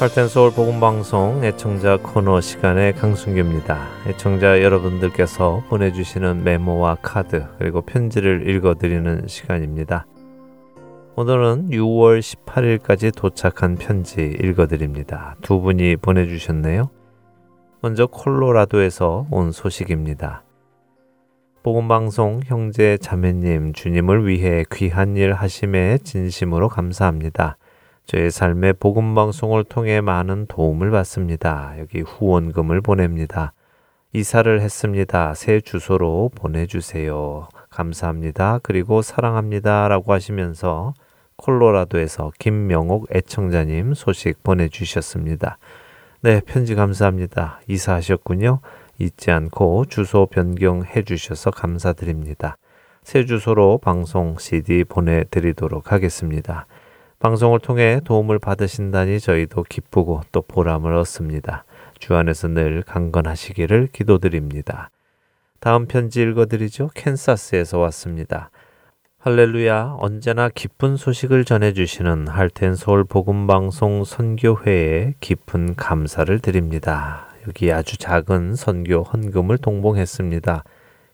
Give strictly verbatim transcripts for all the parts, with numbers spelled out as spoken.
Heart and Soul 복음방송 애청자 코너 시간의 강순규입니다. 애청자 여러분들께서 보내주시는 메모와 카드 그리고 편지를 읽어드리는 시간입니다. 오늘은 유월 십팔일까지 도착한 편지 읽어드립니다. 두 분이 보내주셨네요. 먼저 콜로라도에서 온 소식입니다. 복음방송 형제 자매님 주님을 위해 귀한 일 하심에 진심으로 감사합니다. 저의 삶에 복음방송을 통해 많은 도움을 받습니다. 여기 후원금을 보냅니다. 이사를 했습니다. 새 주소로 보내주세요. 감사합니다. 그리고 사랑합니다. 라고 하시면서 콜로라도에서 김명옥 애청자님 소식 보내주셨습니다. 네, 편지 감사합니다. 이사하셨군요. 잊지 않고 주소 변경해 주셔서 감사드립니다. 새 주소로 방송 씨디 보내드리도록 하겠습니다. 방송을 통해 도움을 받으신다니 저희도 기쁘고 또 보람을 얻습니다. 주 안에서 늘 강건하시기를 기도드립니다. 다음 편지 읽어드리죠. 캔사스에서 왔습니다. 할렐루야, 언제나 기쁜 소식을 전해주시는 할텐서울 복음방송 선교회에 깊은 감사를 드립니다. 여기 아주 작은 선교 헌금을 동봉했습니다.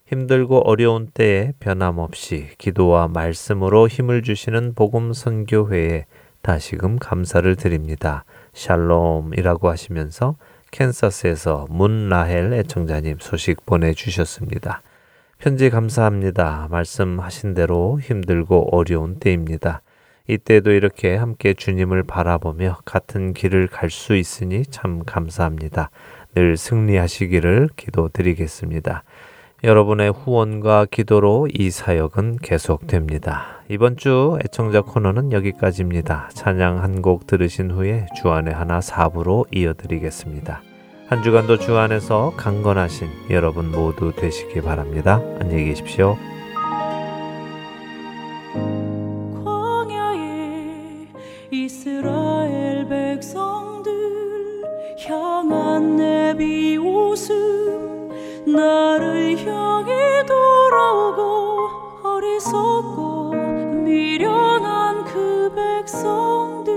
힘들고 어려운 때에 변함없이 기도와 말씀으로 힘을 주시는 복음선교회에 다시금 감사를 드립니다. 샬롬이라고 하시면서 캔사스에서 문 라헬 애청자님 소식 보내주셨습니다. 편지 감사합니다. 말씀하신 대로 힘들고 어려운 때입니다. 이때도 이렇게 함께 주님을 바라보며 같은 길을 갈 수 있으니 참 감사합니다. 늘 승리하시기를 기도드리겠습니다. 여러분의 후원과 기도로 이 사역은 계속됩니다. 이번 주 애청자 코너는 여기까지입니다. 찬양 한 곡 들으신 후에 주안의 하나 사부로 이어드리겠습니다. 한 주간도 주 안에서 강건하신 여러분 모두 되시기 바랍니다. 안녕히 계십시오. 광야의 이스라엘 백성들 향한 내 비웃음 나를 향해 돌아오고 어리석고 미련한 그 백성들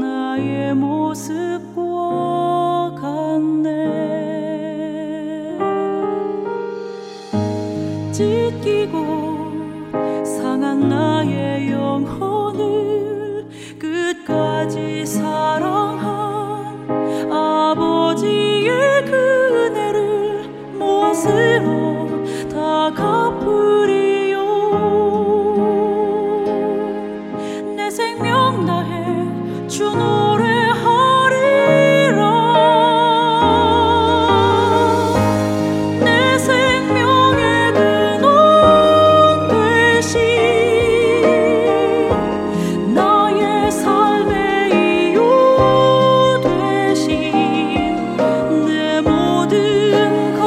나의 모습과 같네. 찢기고 상한 나의 영혼을 끝까지 사랑한 아버지의 그 은혜를 무엇으로 다 갚으리요. 내 생명 다해 주 노래하리라. 내 생명의 근원 되신 나의 삶의 이유 되신 내 모든 것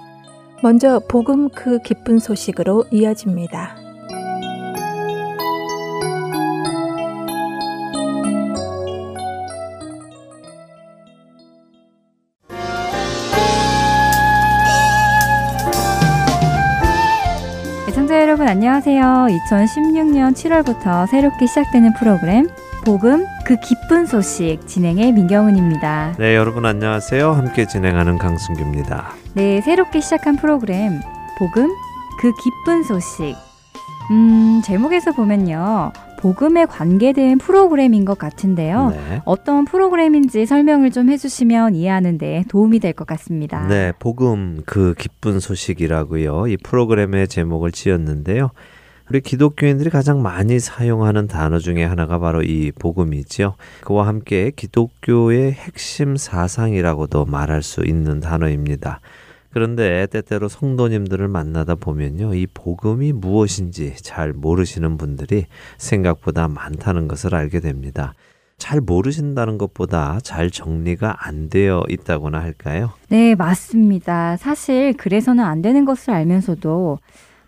먼저 복음 그 기쁜 소식으로 이어집니다. 애청자 여러분 안녕하세요. 이천십육 년 칠월부터 새롭게 시작되는 프로그램 복음 그 기쁜 소식 진행의 민경은입니다. 네, 여러분 안녕하세요. 함께 진행하는 강승규입니다. 네, 새롭게 시작한 프로그램 복음 그 기쁜 소식. 음, 제목에서 보면요. 복음에 관계된 프로그램인 것 같은데요. 네. 어떤 프로그램인지 설명을 좀 해주시면 이해하는 데 도움이 될 것 같습니다. 네, 복음 그 기쁜 소식이라고요. 이 프로그램의 제목을 지었는데요. 우리 기독교인들이 가장 많이 사용하는 단어 중에 하나가 바로 이 복음이지요. 그와 함께 기독교의 핵심 사상이라고도 말할 수 있는 단어입니다. 그런데 때때로 성도님들을 만나다 보면요. 이 복음이 무엇인지 잘 모르시는 분들이 생각보다 많다는 것을 알게 됩니다. 잘 모르신다는 것보다 잘 정리가 안 되어 있다고나 할까요? 네, 맞습니다. 사실 그래서는 안 되는 것을 알면서도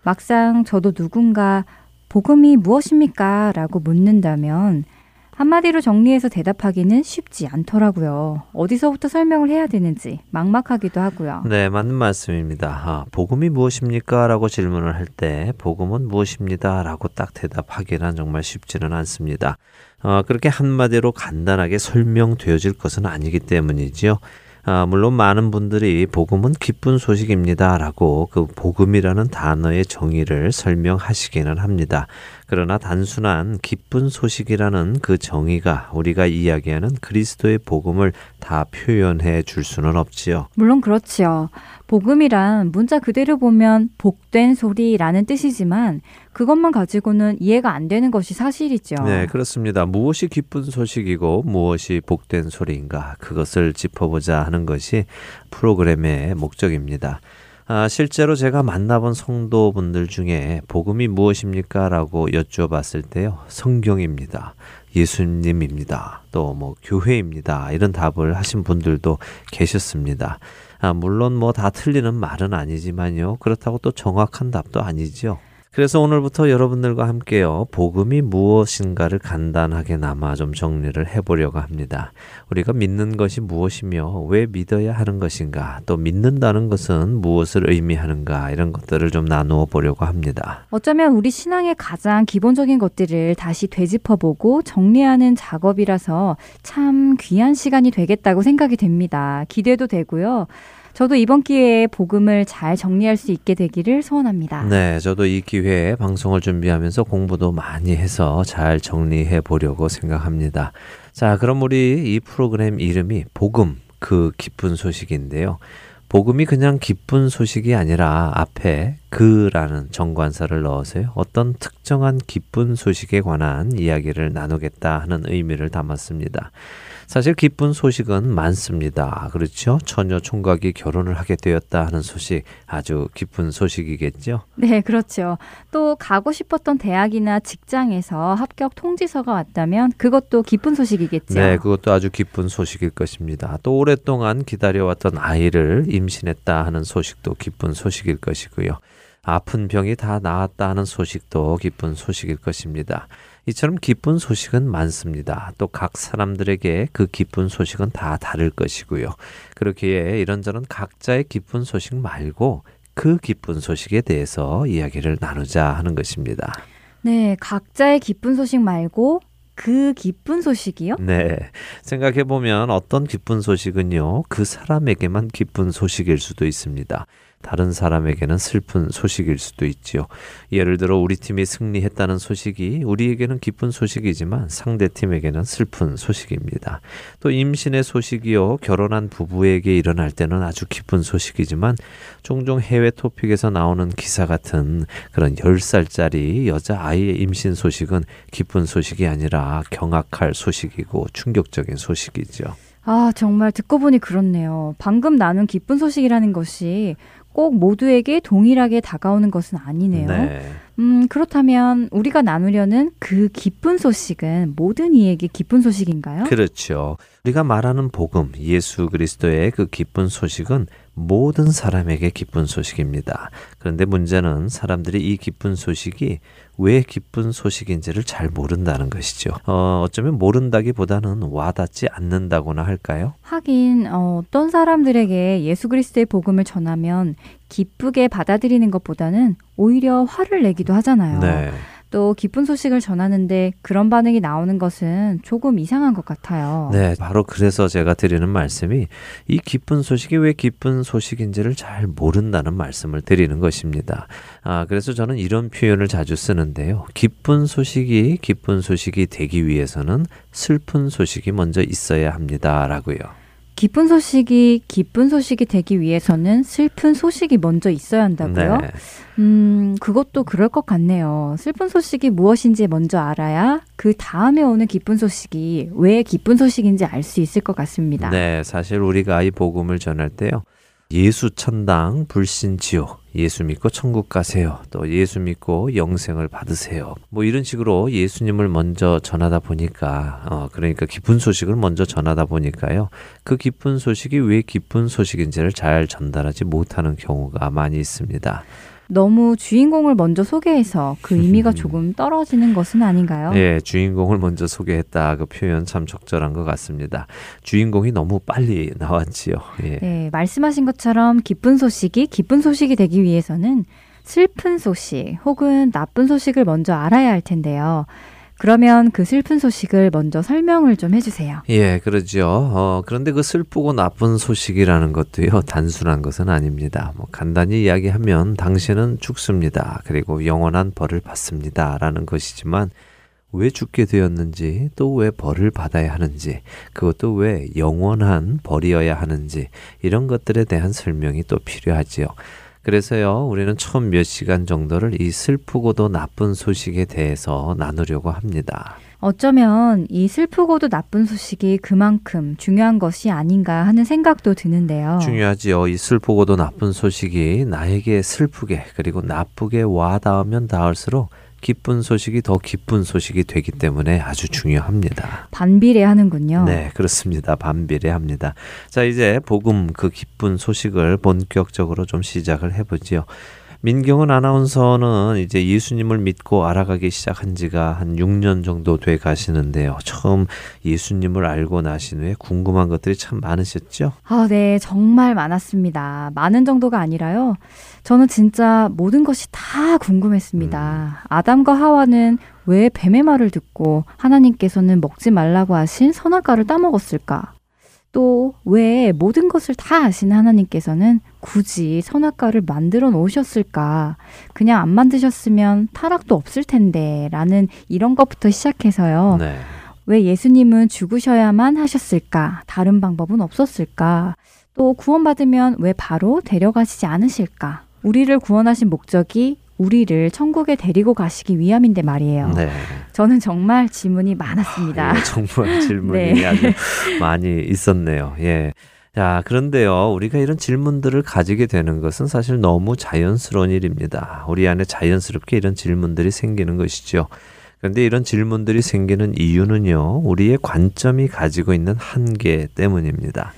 막상 저도 누군가 복음이 무엇입니까? 라고 묻는다면 한마디로 정리해서 대답하기는 쉽지 않더라고요. 어디서부터 설명을 해야 되는지 막막하기도 하고요. 네, 맞는 말씀입니다. 아, 복음이 무엇입니까? 라고 질문을 할 때 복음은 무엇입니다? 라고 딱 대답하기는 정말 쉽지는 않습니다. 아, 그렇게 한마디로 간단하게 설명되어질 것은 아니기 때문이지요. 아, 물론 많은 분들이 복음은 기쁜 소식입니다 라고 그 복음이라는 단어의 정의를 설명하시기는 합니다. 그러나 단순한 기쁜 소식이라는 그 정의가 우리가 이야기하는 그리스도의 복음을 다 표현해 줄 수는 없지요. 물론 그렇지요. 복음이란 문자 그대로 보면 복된 소리라는 뜻이지만 그것만 가지고는 이해가 안 되는 것이 사실이죠. 네, 그렇습니다. 무엇이 기쁜 소식이고 무엇이 복된 소리인가 그것을 짚어보자 하는 것이 프로그램의 목적입니다. 아, 실제로 제가 만나본 성도분들 중에 복음이 무엇입니까? 라고 여쭤봤을 때요. 성경입니다. 예수님입니다. 또 뭐 교회입니다. 이런 답을 하신 분들도 계셨습니다. 아, 물론 뭐 다 틀리는 말은 아니지만요. 그렇다고 또 정확한 답도 아니죠. 그래서 오늘부터 여러분들과 함께요. 복음이 무엇인가를 간단하게나마 좀 정리를 해보려고 합니다. 우리가 믿는 것이 무엇이며 왜 믿어야 하는 것인가, 또 믿는다는 것은 무엇을 의미하는가 이런 것들을 좀 나누어 보려고 합니다. 어쩌면 우리 신앙의 가장 기본적인 것들을 다시 되짚어보고 정리하는 작업이라서 참 귀한 시간이 되겠다고 생각이 됩니다. 기대도 되고요. 저도 이번 기회에 복음을 잘 정리할 수 있게 되기를 소원합니다. 네, 저도 이 기회에 방송을 준비하면서 공부도 많이 해서 잘 정리해 보려고 생각합니다. 자, 그럼 우리 이 프로그램 이름이 복음, 그 기쁜 소식인데요. 복음이 그냥 기쁜 소식이 아니라 앞에 그라는 정관사를 넣어서요. 어떤 특정한 기쁜 소식에 관한 이야기를 나누겠다 하는 의미를 담았습니다. 사실 기쁜 소식은 많습니다. 그렇죠? 처녀 총각이 결혼을 하게 되었다 하는 소식, 아주 기쁜 소식이겠죠? 네, 그렇죠. 또 가고 싶었던 대학이나 직장에서 합격 통지서가 왔다면 그것도 기쁜 소식이겠죠? 네, 그것도 아주 기쁜 소식일 것입니다. 또 오랫동안 기다려왔던 아이를 임신했다 하는 소식도 기쁜 소식일 것이고요. 아픈 병이 다 나았다 하는 소식도 기쁜 소식일 것입니다. 이처럼 기쁜 소식은 많습니다. 또 각 사람들에게 그 기쁜 소식은 다 다를 것이고요. 그렇기에 이런저런 각자의 기쁜 소식 말고 그 기쁜 소식에 대해서 이야기를 나누자 하는 것입니다. 네, 각자의 기쁜 소식 말고 그 기쁜 소식이요? 네, 생각해보면 어떤 기쁜 소식은요, 그 사람에게만 기쁜 소식일 수도 있습니다. 다른 사람에게는 슬픈 소식일 수도 있지요. 예를 들어 우리 팀이 승리했다는 소식이 우리에게는 기쁜 소식이지만 상대팀에게는 슬픈 소식입니다. 또 임신의 소식이요 결혼한 부부에게 일어날 때는 아주 기쁜 소식이지만 종종 해외 토픽에서 나오는 기사 같은 그런 열 살짜리 여자아이의 임신 소식은 기쁜 소식이 아니라 경악할 소식이고 충격적인 소식이죠. 아, 정말 듣고 보니 그렇네요. 방금 나눈 기쁜 소식이라는 것이 꼭 모두에게 동일하게 다가오는 것은 아니네요. 네. 음, 그렇다면 우리가 나누려는 그 기쁜 소식은 모든 이에게 기쁜 소식인가요? 그렇죠. 우리가 말하는 복음, 예수 그리스도의 그 기쁜 소식은 모든 사람에게 기쁜 소식입니다. 그런데 문제는 사람들이 이 기쁜 소식이 왜 기쁜 소식인지를 잘 모른다는 것이죠. 어, 어쩌면 모른다기보다는 와닿지 않는다고나 할까요? 하긴 어, 어떤 사람들에게 예수 그리스도의 복음을 전하면 기쁘게 받아들이는 것보다는 오히려 화를 내기도 하잖아요. 네. 또 기쁜 소식을 전하는데 그런 반응이 나오는 것은 조금 이상한 것 같아요. 네, 바로 그래서 제가 드리는 말씀이 이 기쁜 소식이 왜 기쁜 소식인지를 잘 모른다는 말씀을 드리는 것입니다. 아, 그래서 저는 이런 표현을 자주 쓰는데요. 기쁜 소식이 기쁜 소식이 되기 위해서는 슬픈 소식이 먼저 있어야 합니다라고요. 기쁜 소식이 기쁜 소식이 되기 위해서는 슬픈 소식이 먼저 있어야 한다고요? 네. 음, 그것도 그럴 것 같네요. 슬픈 소식이 무엇인지 먼저 알아야 그 다음에 오는 기쁜 소식이 왜 기쁜 소식인지 알 수 있을 것 같습니다. 네, 사실 우리가 이 복음을 전할 때요. 예수 천당, 불신 지옥, 예수 믿고 천국 가세요. 또 예수 믿고 영생을 받으세요. 뭐 이런 식으로 예수님을 먼저 전하다 보니까 어 그러니까 기쁜 소식을 먼저 전하다 보니까요. 그 기쁜 소식이 왜 기쁜 소식인지를 잘 전달하지 못하는 경우가 많이 있습니다. 너무 주인공을 먼저 소개해서 그 의미가 조금 떨어지는 것은 아닌가요? 예, 주인공을 먼저 소개했다. 그 표현 참 적절한 것 같습니다. 주인공이 너무 빨리 나왔지요. 예. 네, 말씀하신 것처럼 기쁜 소식이 기쁜 소식이 되기 위해서는 슬픈 소식 혹은 나쁜 소식을 먼저 알아야 할 텐데요. 그러면 그 슬픈 소식을 먼저 설명을 좀 해주세요. 예, 그러죠. 어, 그런데 그 슬프고 나쁜 소식이라는 것도요, 단순한 것은 아닙니다. 뭐 간단히 이야기하면 당신은 죽습니다. 그리고 영원한 벌을 받습니다. 라는 것이지만 왜 죽게 되었는지 또 왜 벌을 받아야 하는지 그것도 왜 영원한 벌이어야 하는지 이런 것들에 대한 설명이 또 필요하지요. 그래서요, 우리는 처음 몇 시간 정도를 이 슬프고도 나쁜 소식에 대해서 나누려고 합니다. 어쩌면 이 슬프고도 나쁜 소식이 그만큼 중요한 것이 아닌가 하는 생각도 드는데요. 중요하지요. 이 슬프고도 나쁜 소식이 나에게 슬프게 그리고 나쁘게 와닿으면 닿을수록 기쁜 소식이 더 기쁜 소식이 되기 때문에 아주 중요합니다. 반비례하는군요. 네, 그렇습니다. 반비례합니다. 자, 이제 복음 그 기쁜 소식을 본격적으로 좀 시작을 해보지요. 민경은 아나운서는 이제 예수님을 믿고 알아가기 시작한 지가 한 육 년 정도 돼 가시는데요. 처음 예수님을 알고 나신 후에 궁금한 것들이 참 많으셨죠? 아, 네. 정말 많았습니다. 많은 정도가 아니라요. 저는 진짜 모든 것이 다 궁금했습니다. 음. 아담과 하와는 왜 뱀의 말을 듣고 하나님께서는 먹지 말라고 하신 선악과를 따먹었을까? 또 왜 모든 것을 다 아시는 하나님께서는 굳이 선악과를 만들어 놓으셨을까? 그냥 안 만드셨으면 타락도 없을 텐데 라는 이런 것부터 시작해서요. 네. 왜 예수님은 죽으셔야만 하셨을까? 다른 방법은 없었을까? 또 구원받으면 왜 바로 데려가시지 않으실까? 우리를 구원하신 목적이 우리를 천국에 데리고 가시기 위함인데 말이에요. 네. 저는 정말 질문이 많았습니다. 아, 예, 정말 질문이 네. 아주 많이 있었네요. 예. 자, 그런데요, 우리가 이런 질문들을 가지게 되는 것은 사실 너무 자연스러운 일입니다. 우리 안에 자연스럽게 이런 질문들이 생기는 것이죠. 그런데 이런 질문들이 생기는 이유는요, 우리의 관점이 가지고 있는 한계 때문입니다.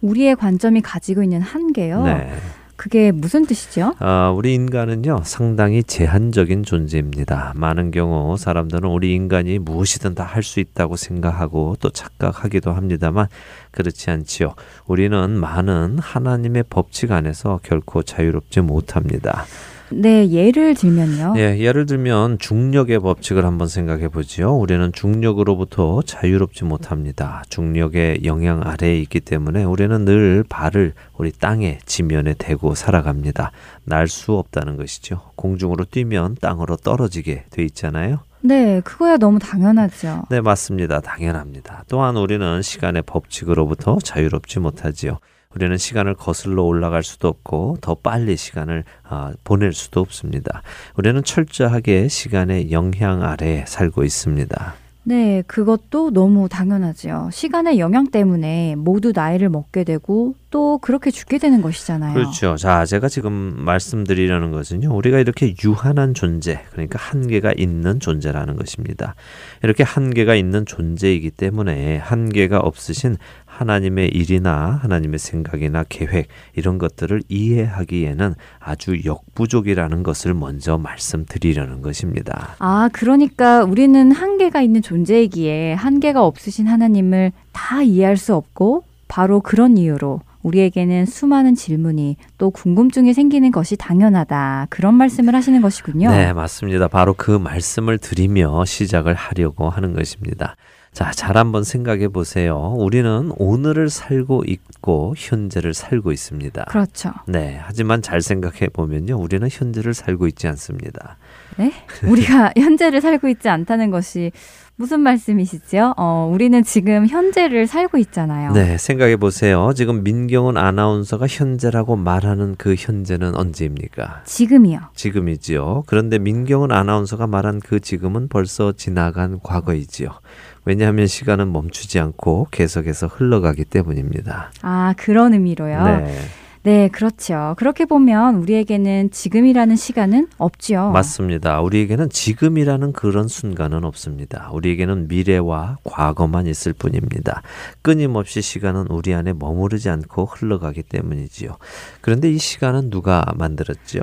우리의 관점이 가지고 있는 한계요? 네. 그게 무슨 뜻이죠? 아, 우리 인간은요 상당히 제한적인 존재입니다. 많은 경우 사람들은 우리 인간이 무엇이든 다 할 수 있다고 생각하고 또 착각하기도 합니다만 그렇지 않지요. 우리는 많은 하나님의 법칙 안에서 결코 자유롭지 못합니다. 네, 예를 들면요. 예, 예를 들면 중력의 법칙을 한번 생각해 보지요. 우리는 중력으로부터 자유롭지 못합니다. 중력의 영향 아래에 있기 때문에 우리는 늘 발을 우리 땅에, 지면에 대고 살아갑니다. 날 수 없다는 것이죠. 공중으로 뛰면 땅으로 떨어지게 돼 있잖아요. 네, 그거야 너무 당연하죠. 네, 맞습니다. 당연합니다. 또한 우리는 시간의 법칙으로부터 자유롭지 못하지요. 우리는 시간을 거슬러 올라갈 수도 없고 더 빨리 시간을 아, 보낼 수도 없습니다. 우리는 철저하게 시간의 영향 아래에 살고 있습니다. 네, 그것도 너무 당연하지요. 시간의 영향 때문에 모두 나이를 먹게 되고 또 그렇게 죽게 되는 것이잖아요. 그렇죠. 자, 제가 지금 말씀드리려는 것은요, 우리가 이렇게 유한한 존재, 그러니까 한계가 있는 존재라는 것입니다. 이렇게 한계가 있는 존재이기 때문에 한계가 없으신 하나님의 일이나 하나님의 생각이나 계획, 이런 것들을 이해하기에는 아주 역부족이라는 것을 먼저 말씀드리려는 것입니다. 아, 그러니까 우리는 한계가 있는 존재이기에 한계가 없으신 하나님을 다 이해할 수 없고, 바로 그런 이유로 우리에게는 수많은 질문이 또 궁금증이 생기는 것이 당연하다, 그런 말씀을 하시는 것이군요. 네, 맞습니다. 바로 그 말씀을 드리며 시작을 하려고 하는 것입니다. 자, 잘 한번 생각해 보세요. 우리는 오늘을 살고 있고 현재를 살고 있습니다. 그렇죠. 네, 하지만 잘 생각해 보면요, 우리는 현재를 살고 있지 않습니다. 네? 우리가 현재를 살고 있지 않다는 것이 무슨 말씀이시죠? 어, 우리는 지금 현재를 살고 있잖아요. 네, 생각해 보세요. 지금 민경은 아나운서가 현재라고 말하는 그 현재는 언제입니까? 지금이요. 지금이지요. 그런데 민경은 아나운서가 말한 그 지금은 벌써 지나간 과거이지요. 왜냐하면 시간은 멈추지 않고 계속해서 흘러가기 때문입니다. 아, 그런 의미로요? 네. 네, 그렇죠. 그렇게 보면 우리에게는 지금이라는 시간은 없지요. 맞습니다. 우리에게는 지금이라는 그런 순간은 없습니다. 우리에게는 미래와 과거만 있을 뿐입니다. 끊임없이 시간은 우리 안에 머무르지 않고 흘러가기 때문이지요. 그런데 이 시간은 누가 만들었지요?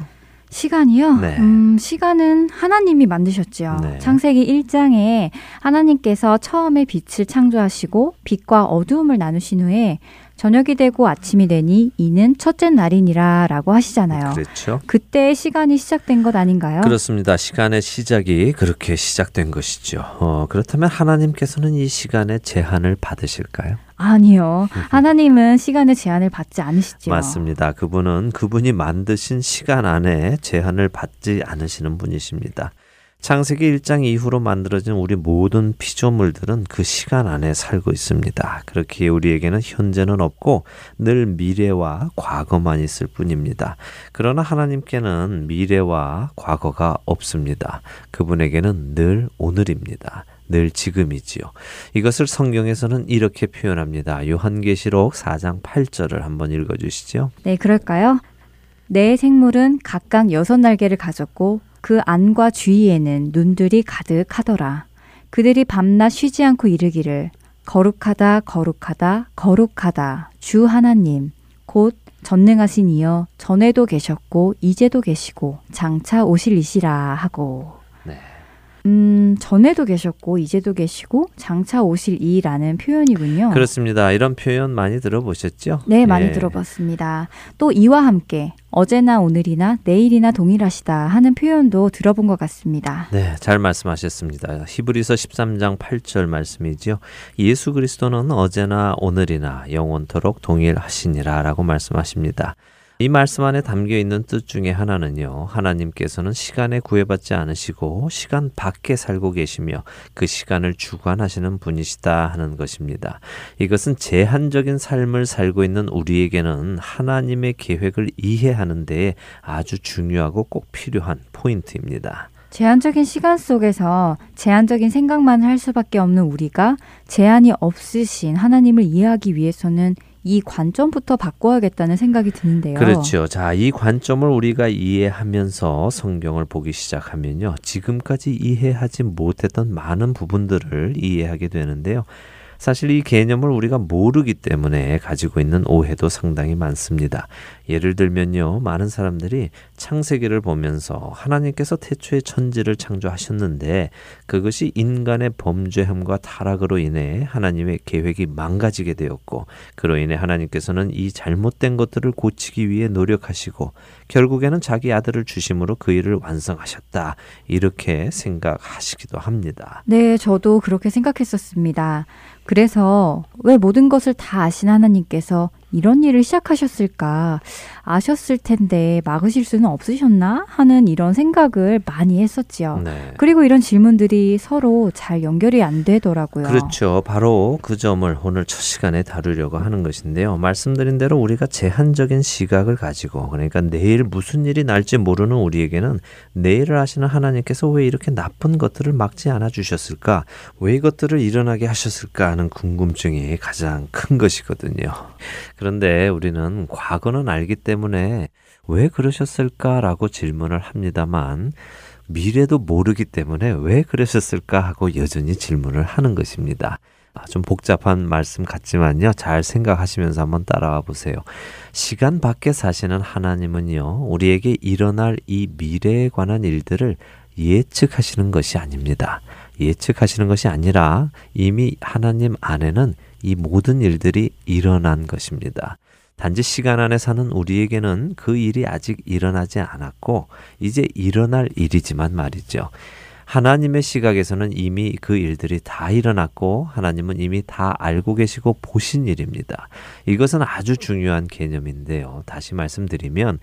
시간이요? 네. 음, 시간은 하나님이 만드셨지요. 네. 창세기 일 장에 하나님께서 처음에 빛을 창조하시고 빛과 어두움을 나누신 후에 저녁이 되고 아침이 되니 이는 첫째 날이니라 라고 하시잖아요. 그렇죠. 그때 시간이 시작된 것 아닌가요? 그렇습니다. 시간의 시작이 그렇게 시작된 것이죠. 어, 그렇다면 하나님께서는 이 시간의 제한을 받으실까요? 아니요. 하나님은 시간의 제한을 받지 않으시죠. 맞습니다. 그분은 그분이 만드신 시간 안에 제한을 받지 않으시는 분이십니다. 창세기 일 장 이후로 만들어진 우리 모든 피조물들은 그 시간 안에 살고 있습니다. 그렇기에 우리에게는 현재는 없고 늘 미래와 과거만 있을 뿐입니다. 그러나 하나님께는 미래와 과거가 없습니다. 그분에게는 늘 오늘입니다. 늘 지금이지요. 이것을 성경에서는 이렇게 표현합니다. 요한계시록 사 장 팔 절을 한번 읽어주시죠. 네, 그럴까요? 내 생물은 각각 여섯 날개를 가졌고 그 안과 주위에는 눈들이 가득하더라. 그들이 밤낮 쉬지 않고 이르기를 거룩하다 거룩하다 거룩하다 주 하나님 곧 전능하신 이여 전에도 계셨고 이제도 계시고 장차 오실 이시라 하고. 네. 음, 전에도 계셨고 이제도 계시고 장차 오실 이라는 표현이군요. 그렇습니다. 이런 표현 많이 들어보셨죠? 네, 많이 예. 들어봤습니다. 또 이와 함께 어제나 오늘이나 내일이나 동일하시다 하는 표현도 들어본 것 같습니다. 네, 잘 말씀하셨습니다. 히브리서 십삼 장 팔 절 말씀이지요. 예수 그리스도는 어제나 오늘이나 영원토록 동일하시니라 라고 말씀하십니다. 이 말씀 안에 담겨있는 뜻 중에 하나는요, 하나님께서는 시간에 구애받지 않으시고 시간 밖에 살고 계시며 그 시간을 주관하시는 분이시다 하는 것입니다. 이것은 제한적인 삶을 살고 있는 우리에게는 하나님의 계획을 이해하는 데에 아주 중요하고 꼭 필요한 포인트입니다. 제한적인 시간 속에서 제한적인 생각만 할 수밖에 없는 우리가 제한이 없으신 하나님을 이해하기 위해서는 이 관점부터 바꿔야겠다는 생각이 드는데요. 그렇죠. 자, 이 관점을 우리가 이해하면서 성경을 보기 시작하면요, 지금까지 이해하지 못했던 많은 부분들을 이해하게 되는데요. 사실 이 개념을 우리가 모르기 때문에 가지고 있는 오해도 상당히 많습니다. 예를 들면요, 많은 사람들이 창세기를 보면서 하나님께서 태초에 천지를 창조하셨는데 그것이 인간의 범죄함과 타락으로 인해 하나님의 계획이 망가지게 되었고, 그로 인해 하나님께서는 이 잘못된 것들을 고치기 위해 노력하시고 결국에는 자기 아들을 주심으로 그 일을 완성하셨다, 이렇게 생각하시기도 합니다. 네, 저도 그렇게 생각했었습니다. 그래서 왜 모든 것을 다 아신 하나님께서 이런 일을 시작하셨을까? 아셨을 텐데 막으실 수는 없으셨나? 하는 이런 생각을 많이 했었지요. 네. 그리고 이런 질문들이 서로 잘 연결이 안 되더라고요. 그렇죠. 바로 그 점을 오늘 첫 시간에 다루려고 하는 것인데요. 말씀드린 대로 우리가 제한적인 시각을 가지고, 그러니까 내일 무슨 일이 날지 모르는 우리에게는 내일을 아시는 하나님께서 왜 이렇게 나쁜 것들을 막지 않아 주셨을까? 왜 이것들을 일어나게 하셨을까? 하는 궁금증이 가장 큰 것이거든요. 그런데 우리는 과거는 알기 때문에 왜 그러셨을까라고 질문을 합니다만 미래도 모르기 때문에 왜 그러셨을까 하고 여전히 질문을 하는 것입니다. 아, 좀 복잡한 말씀 같지만요, 잘 생각하시면서 한번 따라와 보세요. 시간 밖에 사시는 하나님은요, 우리에게 일어날 이 미래에 관한 일들을 예측하시는 것이 아닙니다. 예측하시는 것이 아니라 이미 하나님 안에는 이 모든 일들이 일어난 것입니다. 단지 시간 안에 사는 우리에게는 그 일이 아직 일어나지 않았고 이제 일어날 일이지만 말이죠. 하나님의 시각에서는 이미 그 일들이 다 일어났고 하나님은 이미 다 알고 계시고 보신 일입니다. 이것은 아주 중요한 개념인데요. 다시 말씀드리면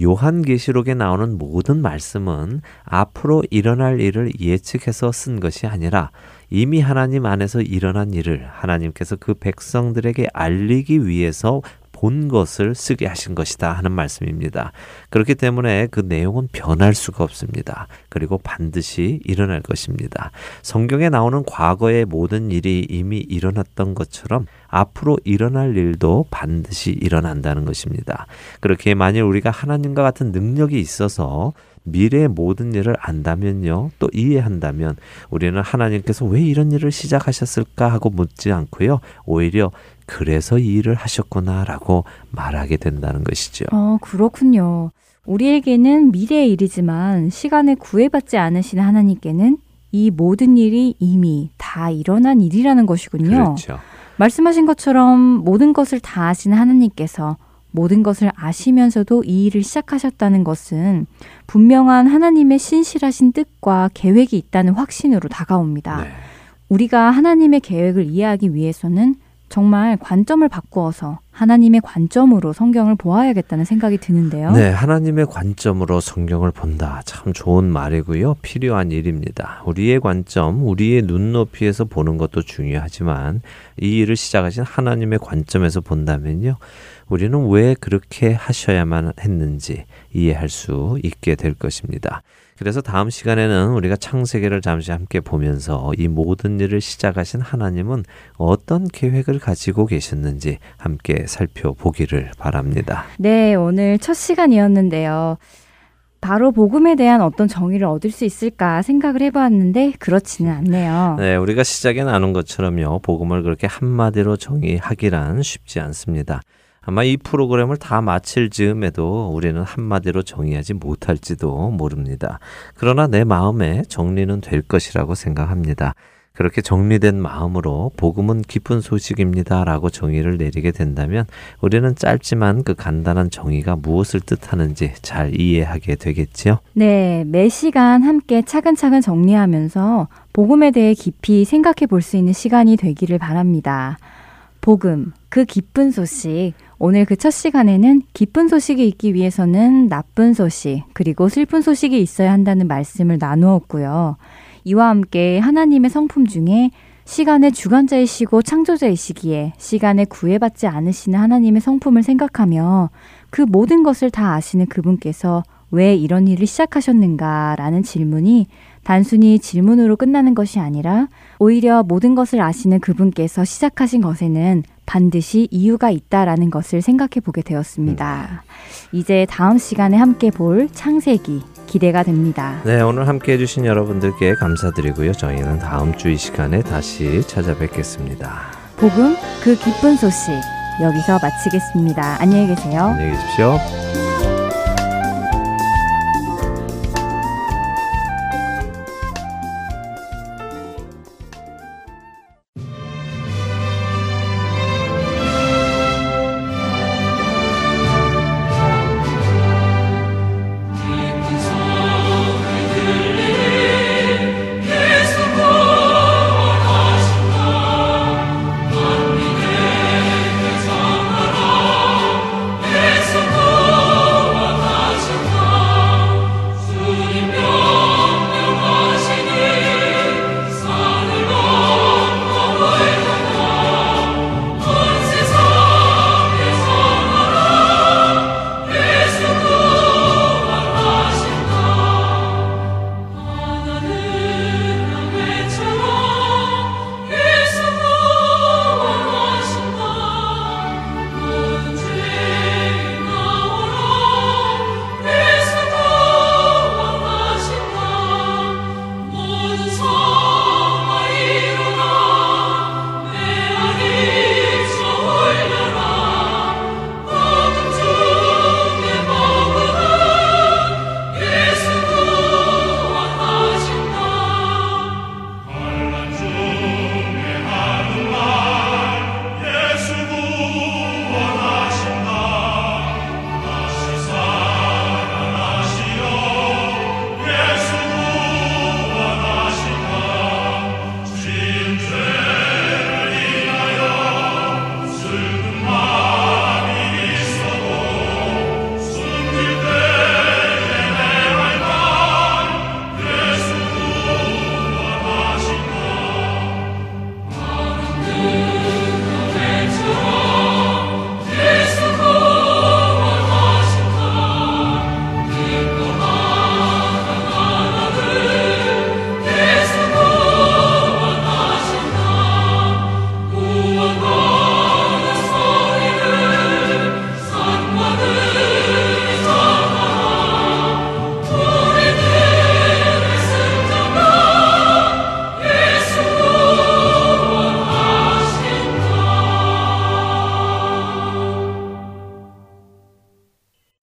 요한계시록에 나오는 모든 말씀은 앞으로 일어날 일을 예측해서 쓴 것이 아니라 이미 하나님 안에서 일어난 일을 하나님께서 그 백성들에게 알리기 위해서 본 것을 쓰게 하신 것이다 하는 말씀입니다. 그렇기 때문에 그 내용은 변할 수가 없습니다. 그리고 반드시 일어날 것입니다. 성경에 나오는 과거의 모든 일이 이미 일어났던 것처럼 앞으로 일어날 일도 반드시 일어난다는 것입니다. 그렇게 만일 우리가 하나님과 같은 능력이 있어서 미래의 모든 일을 안다면요, 또 이해한다면 우리는 하나님께서 왜 이런 일을 시작하셨을까 하고 묻지 않고요, 오히려 그래서 이 일을 하셨구나라고 말하게 된다는 것이죠. 어, 그렇군요. 우리에게는 미래의 일이지만 시간에 구애받지 않으신 하나님께는 이 모든 일이 이미 다 일어난 일이라는 것이군요. 그렇죠. 말씀하신 것처럼 모든 것을 다 아시는 하나님께서 모든 것을 아시면서도 이 일을 시작하셨다는 것은 분명한 하나님의 신실하신 뜻과 계획이 있다는 확신으로 다가옵니다. 네. 우리가 하나님의 계획을 이해하기 위해서는 정말 관점을 바꾸어서 하나님의 관점으로 성경을 보아야겠다는 생각이 드는데요. 네, 하나님의 관점으로 성경을 본다. 참 좋은 말이고요. 필요한 일입니다. 우리의 관점, 우리의 눈높이에서 보는 것도 중요하지만 이 일을 시작하신 하나님의 관점에서 본다면요, 우리는 왜 그렇게 하셔야만 했는지 이해할 수 있게 될 것입니다. 그래서 다음 시간에는 우리가 창세기를 잠시 함께 보면서 이 모든 일을 시작하신 하나님은 어떤 계획을 가지고 계셨는지 함께 살펴보기를 바랍니다. 네, 오늘 첫 시간이었는데요. 바로 복음에 대한 어떤 정의를 얻을 수 있을까 생각을 해봤는데 그렇지는 않네요. 네, 우리가 시작에 나눈 것처럼요, 복음을 그렇게 한마디로 정의하기란 쉽지 않습니다. 아마 이 프로그램을 다 마칠 즈음에도 우리는 한마디로 정의하지 못할지도 모릅니다. 그러나 내 마음에 정리는 될 것이라고 생각합니다. 그렇게 정리된 마음으로 복음은 기쁜 소식입니다 라고 정의를 내리게 된다면 우리는 짧지만 그 간단한 정의가 무엇을 뜻하는지 잘 이해하게 되겠지요? 네, 매 시간 함께 차근차근 정리하면서 복음에 대해 깊이 생각해 볼 수 있는 시간이 되기를 바랍니다. 복음, 그 기쁜 소식. 오늘 그 첫 시간에는 기쁜 소식이 있기 위해서는 나쁜 소식, 그리고 슬픈 소식이 있어야 한다는 말씀을 나누었고요. 이와 함께 하나님의 성품 중에 시간의 주관자이시고 창조자이시기에 시간에 구애받지 않으시는 하나님의 성품을 생각하며 그 모든 것을 다 아시는 그분께서 왜 이런 일을 시작하셨는가라는 질문이 단순히 질문으로 끝나는 것이 아니라 오히려 모든 것을 아시는 그분께서 시작하신 것에는 반드시 이유가 있다라는 것을 생각해 보게 되었습니다. 이제 다음 시간에 함께 볼 창세기 기대가 됩니다. 네, 오늘 함께 해주신 여러분들께 감사드리고요. 저희는 다음 주 이 시간에 다시 찾아뵙겠습니다. 복음, 그 기쁜 소식 여기서 마치겠습니다. 안녕히 계세요. 안녕히 계십시오.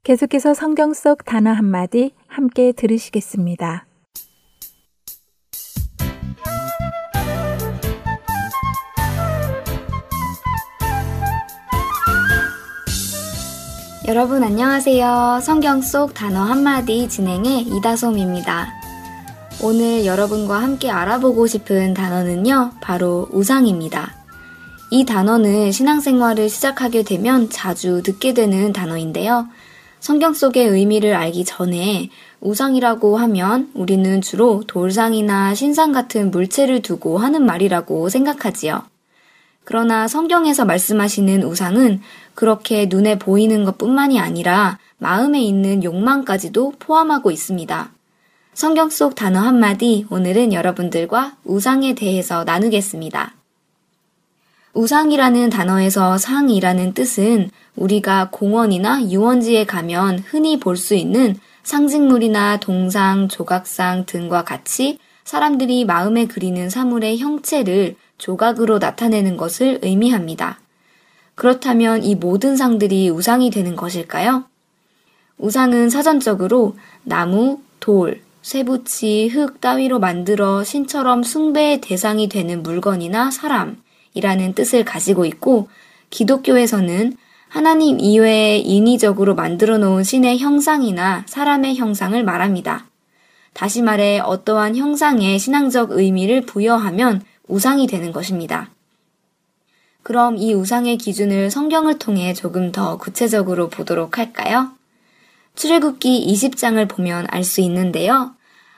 계속해서 성경 속 단어 한마디 함께 들으시겠습니다. 여러분 안녕하세요. 성경 속 단어 한마디 진행의 이다솜입니다. 오늘 여러분과 함께 알아보고 싶은 단어는요, 바로 우상입니다. 이 단어는 신앙생활을 시작하게 되면 자주 듣게 되는 단어인데요. 성경 속의 의미를 알기 전에 우상이라고 하면 우리는 주로 돌상이나 신상 같은 물체를 두고 하는 말이라고 생각하지요. 그러나 성경에서 말씀하시는 우상은 그렇게 눈에 보이는 것뿐만이 아니라 마음에 있는 욕망까지도 포함하고 있습니다. 성경 속 단어 한마디, 오늘은 여러분들과 우상에 대해서 나누겠습니다. 우상이라는 단어에서 상이라는 뜻은 우리가 공원이나 유원지에 가면 흔히 볼 수 있는 상징물이나 동상, 조각상 등과 같이 사람들이 마음에 그리는 사물의 형체를 조각으로 나타내는 것을 의미합니다. 그렇다면 이 모든 상들이 우상이 되는 것일까요? 우상은 사전적으로 나무, 돌, 쇠붙이, 흙 따위로 만들어 신처럼 숭배의 대상이 되는 물건이나 사람, 이라는 뜻을 가지고 있고, 기독교에서는 하나님 이외에 인위적으로 만들어 놓은 신의 형상이나 사람의 형상을 말합니다. 다시 말해 어떠한 형상에 신앙적 의미를 부여하면 우상이 되는 것입니다. 그럼 이 우상의 기준을 성경을 통해 조금 더 구체적으로 보도록 할까요? 출애굽기 이십 장을 보면 알 수 있는데요.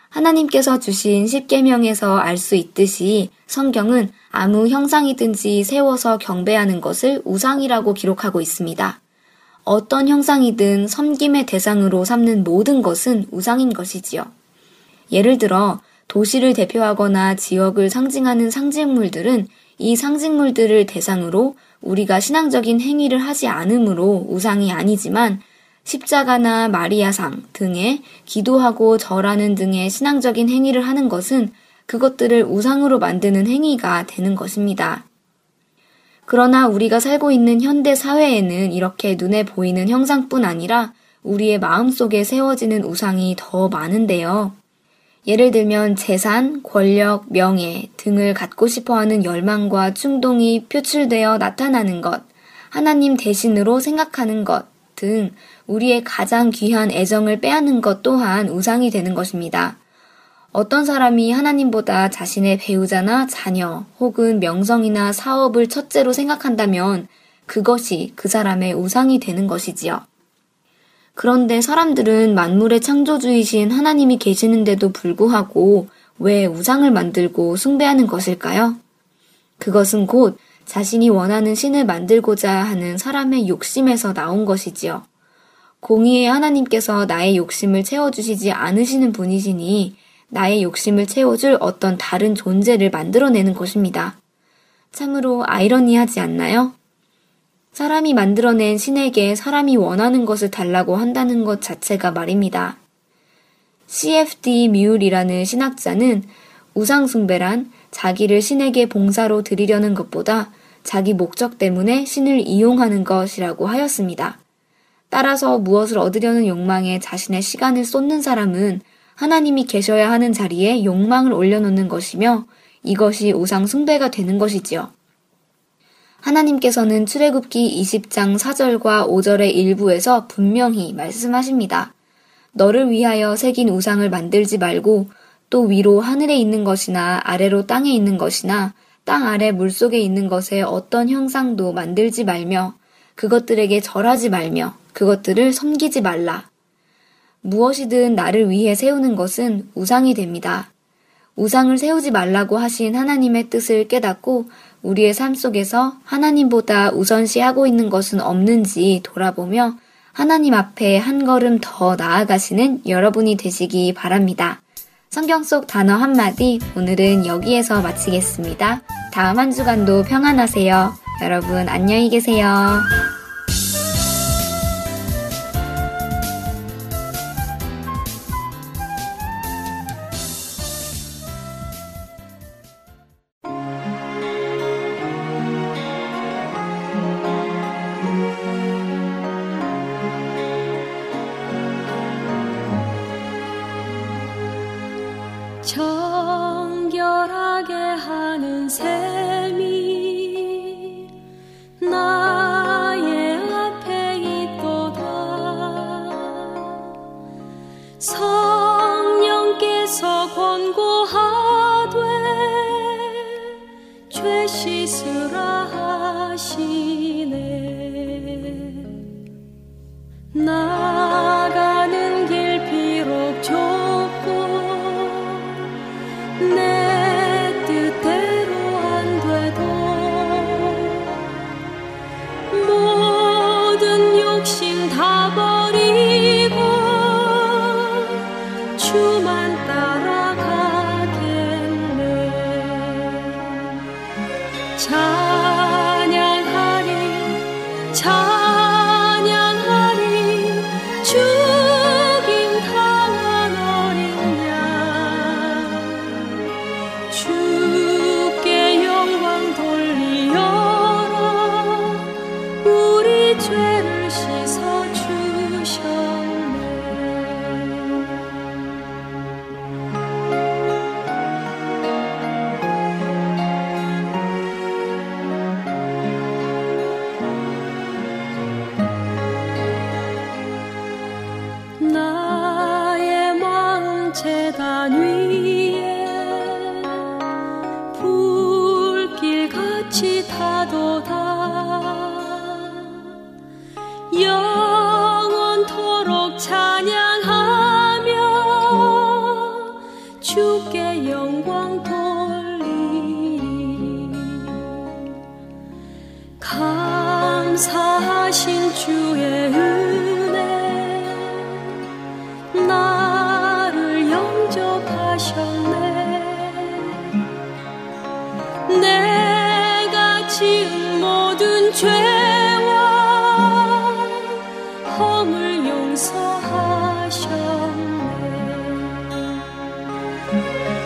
하나님께서 주신 십계명에서 알 수 있듯이 성경은 아무 형상이든지 세워서 경배하는 것을 우상이라고 기록하고 있습니다. 어떤 형상이든 섬김의 대상으로 삼는 모든 것은 우상인 것이지요. 예를 들어 도시를 대표하거나 지역을 상징하는 상징물들은 이 상징물들을 대상으로 우리가 신앙적인 행위를 하지 않으므로 우상이 아니지만, 십자가나 마리아상 등의 기도하고 절하는 등의 신앙적인 행위를 하는 것은 그것들을 우상으로 만드는 행위가 되는 것입니다. 그러나 우리가 살고 있는 현대 사회에는 이렇게 눈에 보이는 형상뿐 아니라 우리의 마음속에 세워지는 우상이 더 많은데요. 예를 들면 재산, 권력, 명예 등을 갖고 싶어하는 열망과 충동이 표출되어 나타나는 것, 하나님 대신으로 생각하는 것 등 우리의 가장 귀한 애정을 빼앗는 것 또한 우상이 되는 것입니다. 어떤 사람이 하나님보다 자신의 배우자나 자녀 혹은 명성이나 사업을 첫째로 생각한다면 그것이 그 사람의 우상이 되는 것이지요. 그런데 사람들은 만물의 창조주이신 하나님이 계시는데도 불구하고 왜 우상을 만들고 숭배하는 것일까요? 그것은 곧 자신이 원하는 신을 만들고자 하는 사람의 욕심에서 나온 것이지요. 공의의 하나님께서 나의 욕심을 채워주시지 않으시는 분이시니 나의 욕심을 채워줄 어떤 다른 존재를 만들어내는 것입니다. 참으로 아이러니하지 않나요? 사람이 만들어낸 신에게 사람이 원하는 것을 달라고 한다는 것 자체가 말입니다. 씨 에프 디 뮬이라는 신학자는 우상숭배란 자기를 신에게 봉사로 드리려는 것보다 자기 목적 때문에 신을 이용하는 것이라고 하였습니다. 따라서 무엇을 얻으려는 욕망에 자신의 시간을 쏟는 사람은 하나님이 계셔야 하는 자리에 욕망을 올려놓는 것이며 이것이 우상숭배가 되는 것이지요. 하나님께서는 출애굽기 이십 장 사 절과 오 절의 일부에서 분명히 말씀하십니다. 너를 위하여 새긴 우상을 만들지 말고 또 위로 하늘에 있는 것이나 아래로 땅에 있는 것이나 땅 아래 물속에 있는 것의 어떤 형상도 만들지 말며 그것들에게 절하지 말며 그것들을 섬기지 말라. 무엇이든 나를 위해 세우는 것은 우상이 됩니다. 우상을 세우지 말라고 하신 하나님의 뜻을 깨닫고 우리의 삶 속에서 하나님보다 우선시하고 있는 것은 없는지 돌아보며 하나님 앞에 한 걸음 더 나아가시는 여러분이 되시기 바랍니다. 성경 속 단어 한마디, 오늘은 여기에서 마치겠습니다. 다음 한 주간도 평안하세요. 여러분 안녕히 계세요.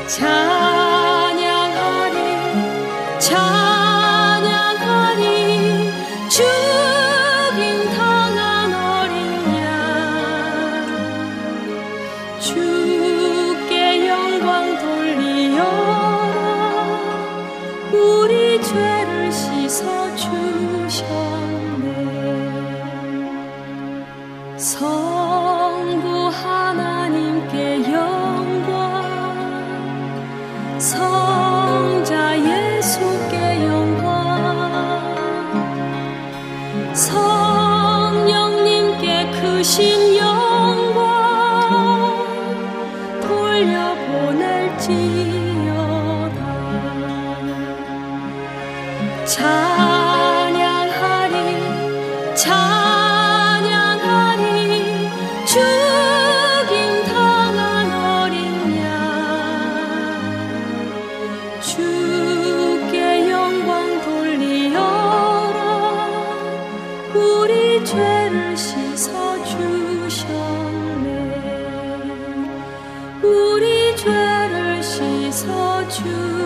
찬양하리 찬양하리 찬양하리 찬양하리 죽임 당한 어린 양 주께 영광 돌리어라 우리 죄를 씻어주셨네 우리 죄를 씻어주셨네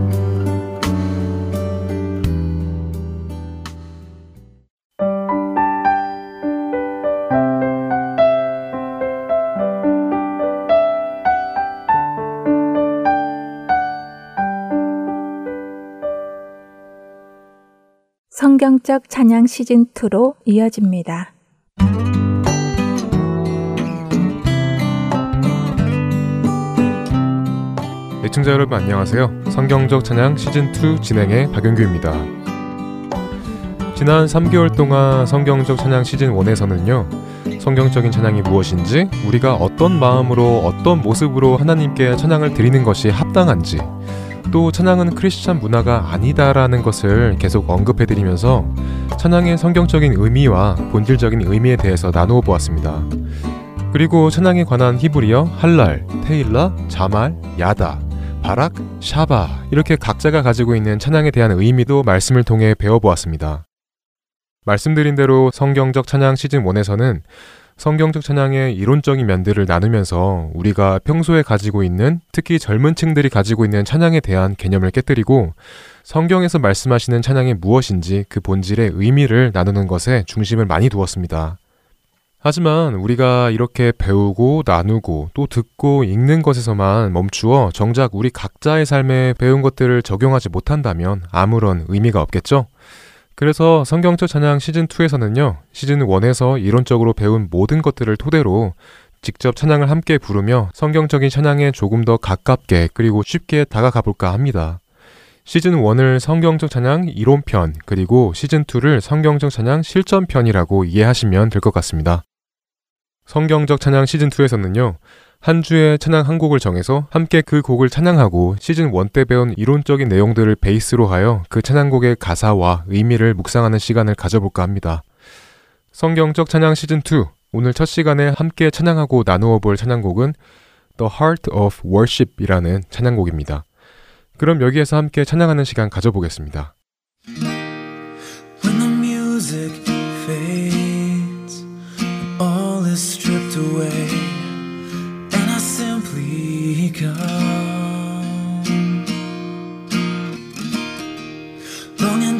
성경적 찬양 시즌이로 이어집니다. 애청자 여러분 안녕하세요. 성경적 찬양 시즌이 진행의 박영규입니다. 지난 삼 개월 동안 성경적 찬양 시즌 일에서는요. 성경적인 찬양이 무엇인지, 우리가 어떤 마음으로 어떤 모습으로 하나님께 찬양을 드리는 것이 합당한지, 또 찬양은 크리스찬 문화가 아니다라는 것을 계속 언급해드리면서 찬양의 성경적인 의미와 본질적인 의미에 대해서 나누어 보았습니다. 그리고 찬양에 관한 히브리어, 할랄, 테일라, 자말, 야다, 바락, 샤바 이렇게 각자가 가지고 있는 찬양에 대한 의미도 말씀을 통해 배워보았습니다. 말씀드린 대로 성경적 찬양 시즌 일에서는 성경적 찬양의 이론적인 면들을 나누면서 우리가 평소에 가지고 있는, 특히 젊은 층들이 가지고 있는 찬양에 대한 개념을 깨뜨리고 성경에서 말씀하시는 찬양이 무엇인지 그 본질의 의미를 나누는 것에 중심을 많이 두었습니다. 하지만 우리가 이렇게 배우고 나누고 또 듣고 읽는 것에서만 멈추어 정작 우리 각자의 삶에 배운 것들을 적용하지 못한다면 아무런 의미가 없겠죠? 그래서 성경적 찬양 시즌 이에서는요. 시즌 일에서 이론적으로 배운 모든 것들을 토대로 직접 찬양을 함께 부르며 성경적인 찬양에 조금 더 가깝게 그리고 쉽게 다가가 볼까 합니다. 시즌 일을 성경적 찬양 이론편 그리고 시즌 이를 성경적 찬양 실전편이라고 이해하시면 될 것 같습니다. 성경적 찬양 시즌 이에서는요. 한 주에 찬양 한 곡을 정해서 함께 그 곡을 찬양하고 시즌 일 때 배운 이론적인 내용들을 베이스로 하여 그 찬양곡의 가사와 의미를 묵상하는 시간을 가져볼까 합니다. 성경적 찬양 시즌 이, 오늘 첫 시간에 함께 찬양하고 나누어 볼 찬양곡은 The Heart of Worship 이라는 찬양곡입니다. 그럼 여기에서 함께 찬양하는 시간 가져보겠습니다. When the music fades, all is stripped away longing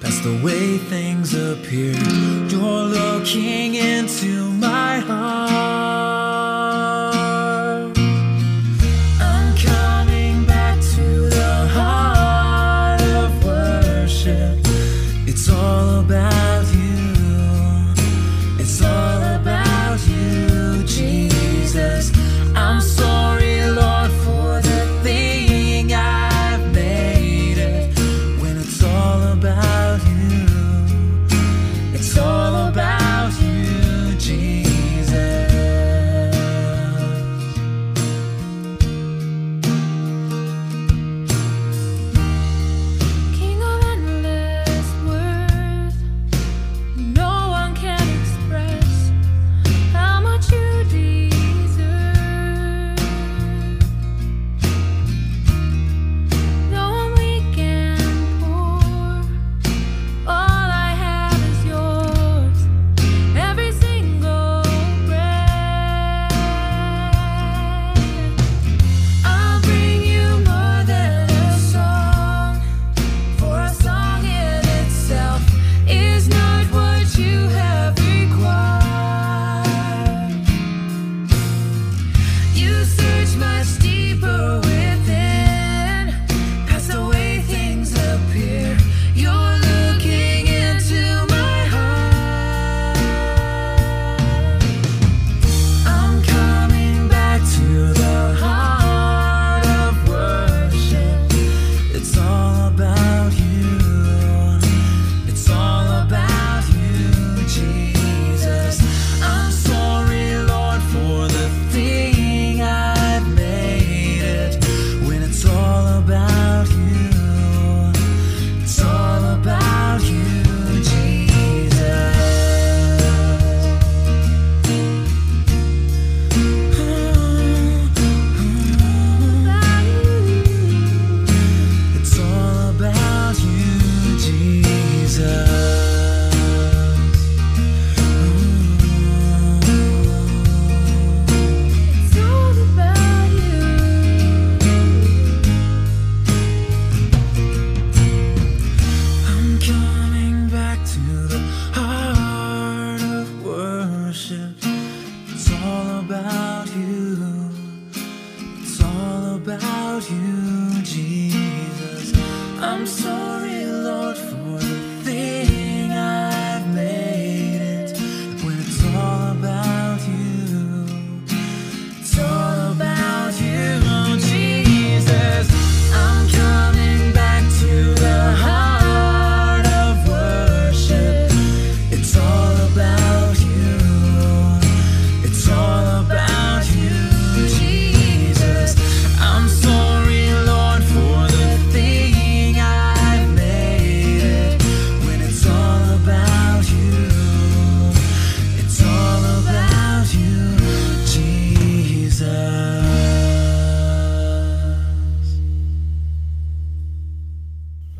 Past the way things appear You're looking into my heart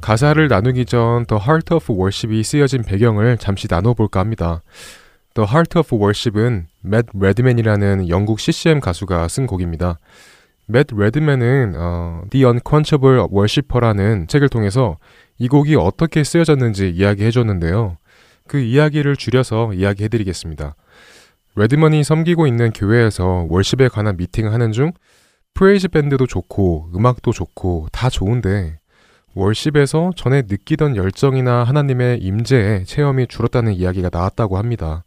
가사를 나누기 전 The Heart of Worship이 쓰여진 배경을 잠시 나눠볼까 합니다. The Heart of Worship은 Matt Redman이라는 영국 씨씨엠 가수가 쓴 곡입니다. Matt Redman은 어, The Unquenchable Worshipper라는 책을 통해서 이 곡이 어떻게 쓰여졌는지 이야기해줬는데요. 그 이야기를 줄여서 이야기해드리겠습니다. 레드먼이 섬기고 있는 교회에서 월십에 관한 미팅을 하는 중 프레이즈 밴드도 좋고 음악도 좋고 다 좋은데 월십에서 전에 느끼던 열정이나 하나님의 임재의 체험이 줄었다는 이야기가 나왔다고 합니다.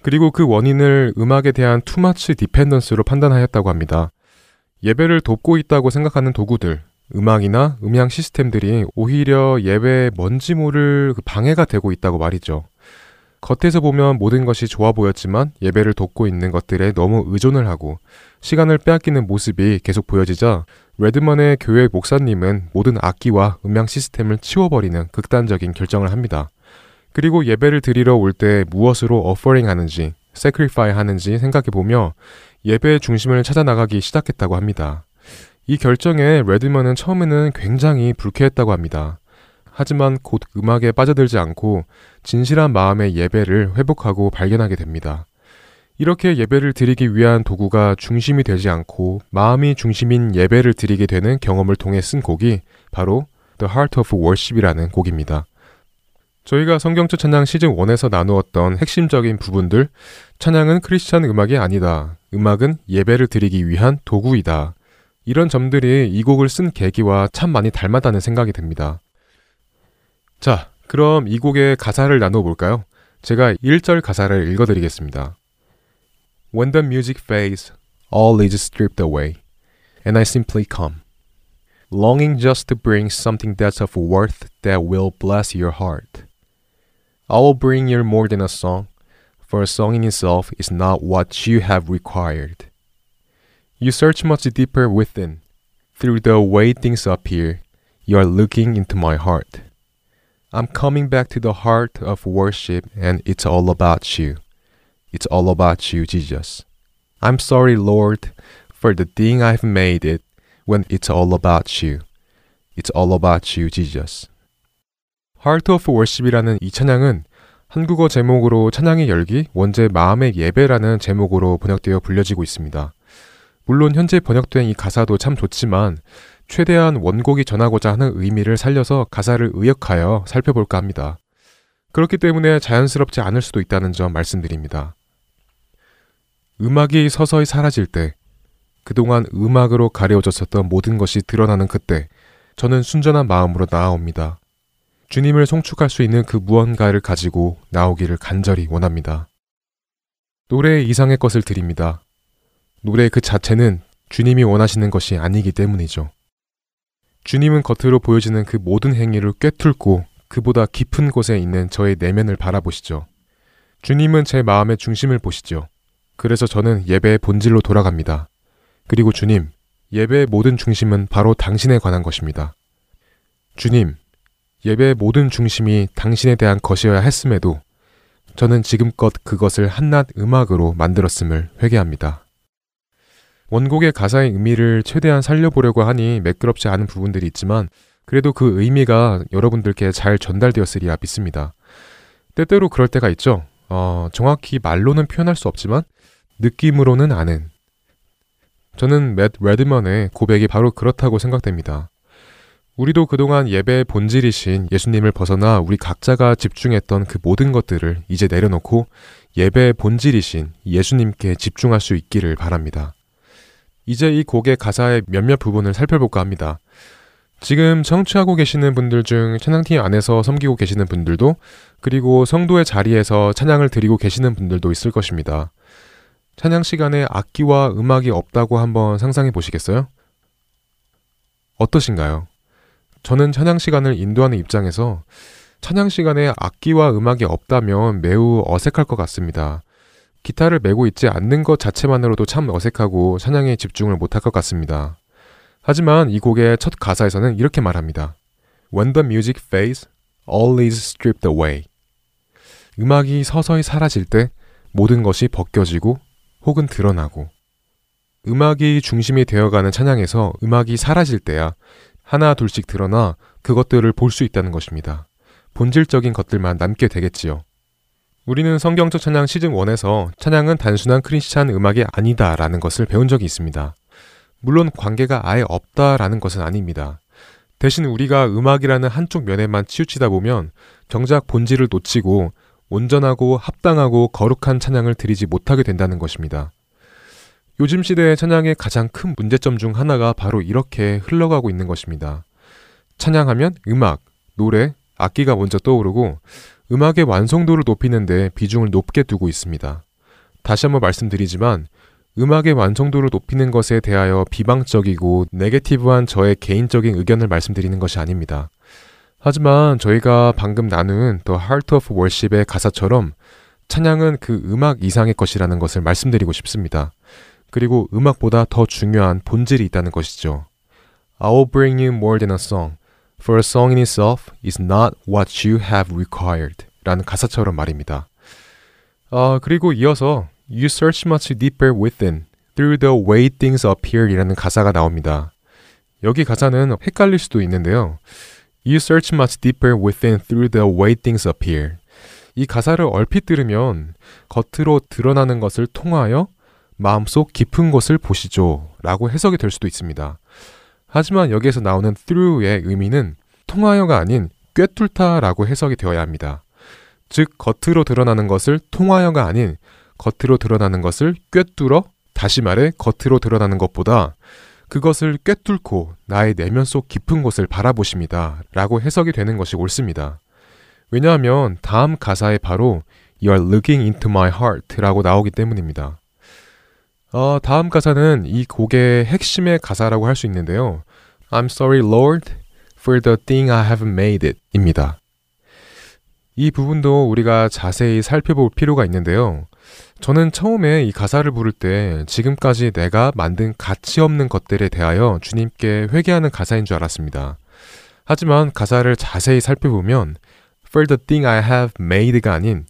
그리고 그 원인을 음악에 대한 투마치 디펜던스로 판단하였다고 합니다. 예배를 돕고 있다고 생각하는 도구들, 음악이나 음향 시스템들이 오히려 예배의 뭔지 모를 방해가 되고 있다고 말이죠. 겉에서 보면 모든 것이 좋아 보였지만 예배를 돕고 있는 것들에 너무 의존을 하고 시간을 빼앗기는 모습이 계속 보여지자 레드먼의 교회 목사님은 모든 악기와 음향 시스템을 치워버리는 극단적인 결정을 합니다. 그리고 예배를 드리러 올 때 무엇으로 offering 하는지, sacrifice 하는지 생각해보며 예배의 중심을 찾아나가기 시작했다고 합니다. 이 결정에 레드먼은 처음에는 굉장히 불쾌했다고 합니다. 하지만 곧 음악에 빠져들지 않고 진실한 마음의 예배를 회복하고 발견하게 됩니다. 이렇게 예배를 드리기 위한 도구가 중심이 되지 않고 마음이 중심인 예배를 드리게 되는 경험을 통해 쓴 곡이 바로 The Heart of Worship이라는 곡입니다. 저희가 성경적 찬양 시즌 원에서 나누었던 핵심적인 부분들, 찬양은 크리스찬 음악이 아니다, 음악은 예배를 드리기 위한 도구이다, 이런 점들이 이 곡을 쓴 계기와 참 많이 닮았다는 생각이 듭니다. 자, 그럼 이 곡의 가사를 나눠볼까요? 제가 일 절 가사를 읽어드리겠습니다. When the music fades, all is stripped away, and I simply come, longing just to bring something that's of worth that will bless your heart. I will bring you more than a song, for a song in itself is not what you have required. You search much deeper within. Through the way things appear, you are looking into my heart. I'm coming back to the heart of worship, and it's all about you. It's all about you, Jesus. I'm sorry, Lord, for the thing I've made it when it's all about you. It's all about you, Jesus. Heart of Worship이라는 이 찬양은 한국어 제목으로 찬양의 열기, 원제 마음의 예배라는 제목으로 번역되어 불려지고 있습니다. 물론 현재 번역된 이 가사도 참 좋지만 최대한 원곡이 전하고자 하는 의미를 살려서 가사를 의역하여 살펴볼까 합니다. 그렇기 때문에 자연스럽지 않을 수도 있다는 점 말씀드립니다. 음악이 서서히 사라질 때, 그동안 음악으로 가려워졌었던 모든 것이 드러나는 그때, 저는 순전한 마음으로 나아옵니다. 주님을 송축할 수 있는 그 무언가를 가지고 나오기를 간절히 원합니다. 노래 이상의 것을 드립니다. 노래 그 자체는 주님이 원하시는 것이 아니기 때문이죠. 주님은 겉으로 보여지는 그 모든 행위를 꿰뚫고 그보다 깊은 곳에 있는 저의 내면을 바라보시죠. 주님은 제 마음의 중심을 보시죠. 그래서 저는 예배의 본질로 돌아갑니다. 그리고 주님, 예배의 모든 중심은 바로 당신에 관한 것입니다. 주님, 예배의 모든 중심이 당신에 대한 것이어야 했음에도 저는 지금껏 그것을 한낱 음악으로 만들었음을 회개합니다. 원곡의 가사의 의미를 최대한 살려보려고 하니 매끄럽지 않은 부분들이 있지만 그래도 그 의미가 여러분들께 잘 전달되었으리라 믿습니다. 때때로 그럴 때가 있죠. 어, 정확히 말로는 표현할 수 없지만 느낌으로는 아는. 저는 맷 레드먼의 고백이 바로 그렇다고 생각됩니다. 우리도 그동안 예배의 본질이신 예수님을 벗어나 우리 각자가 집중했던 그 모든 것들을 이제 내려놓고 예배의 본질이신 예수님께 집중할 수 있기를 바랍니다. 이제 이 곡의 가사의 몇몇 부분을 살펴볼까 합니다. 지금 청취하고 계시는 분들 중 찬양팀 안에서 섬기고 계시는 분들도, 그리고 성도의 자리에서 찬양을 드리고 계시는 분들도 있을 것입니다. 찬양 시간에 악기와 음악이 없다고 한번 상상해 보시겠어요? 어떠신가요? 저는 찬양 시간을 인도하는 입장에서 찬양 시간에 악기와 음악이 없다면 매우 어색할 것 같습니다. 기타를 메고 있지 않는 것 자체만으로도 참 어색하고 찬양에 집중을 못할 것 같습니다. 하지만 이 곡의 첫 가사에서는 이렇게 말합니다. When the music fades, all is stripped away. 음악이 서서히 사라질 때 모든 것이 벗겨지고 혹은 드러나고. 음악이 중심이 되어가는 찬양에서 음악이 사라질 때야 하나 둘씩 드러나 그것들을 볼 수 있다는 것입니다. 본질적인 것들만 남게 되겠지요. 우리는 성경적 찬양 시즌 원에서 찬양은 단순한 크리스찬 음악이 아니다 라는 것을 배운 적이 있습니다. 물론 관계가 아예 없다 라는 것은 아닙니다. 대신 우리가 음악이라는 한쪽 면에만 치우치다 보면 정작 본질을 놓치고 온전하고 합당하고 거룩한 찬양을 드리지 못하게 된다는 것입니다. 요즘 시대의 찬양의 가장 큰 문제점 중 하나가 바로 이렇게 흘러가고 있는 것입니다. 찬양하면 음악, 노래, 악기가 먼저 떠오르고 음악의 완성도를 높이는데 비중을 높게 두고 있습니다. 다시 한번 말씀드리지만 음악의 완성도를 높이는 것에 대하여 비방적이고 네게티브한 저의 개인적인 의견을 말씀드리는 것이 아닙니다. 하지만 저희가 방금 나눈 The Heart of Worship의 가사처럼 찬양은 그 음악 이상의 것이라는 것을 말씀드리고 싶습니다. 그리고 음악보다 더 중요한 본질이 있다는 것이죠. I'll bring you more than a song. For a song in itself is not what you have required. 라는 가사처럼 말입니다. 아, 그리고 이어서 You search much deeper within, through the way things appear 이라는 가사가 나옵니다. 여기 가사는 헷갈릴 수도 있는데요. You search much deeper within, through the way things appear. 이 가사를 얼핏 들으면 겉으로 드러나는 것을 통하여 마음속 깊은 것을 보시죠 라고 해석이 될 수도 있습니다. 하지만 여기에서 나오는 through의 의미는 통하여가 아닌 꿰뚫다 라고 해석이 되어야 합니다. 즉 겉으로 드러나는 것을 통하여가 아닌 겉으로 드러나는 것을 꿰뚫어, 다시 말해 겉으로 드러나는 것보다 그것을 꿰뚫고 나의 내면 속 깊은 곳을 바라보십니다 라고 해석이 되는 것이 옳습니다. 왜냐하면 다음 가사에 바로 You are looking into my heart 라고 나오기 때문입니다. 어, 다음 가사는 이 곡의 핵심의 가사라고 할 수 있는데요. I'm sorry, Lord, for the thing I haven't made it 입니다. 이 부분도 우리가 자세히 살펴볼 필요가 있는데요. 저는 처음에 이 가사를 부를 때 지금까지 내가 만든 가치 없는 것들에 대하여 주님께 회개하는 가사인 줄 알았습니다. 하지만 가사를 자세히 살펴보면 For the thing I have made가 아닌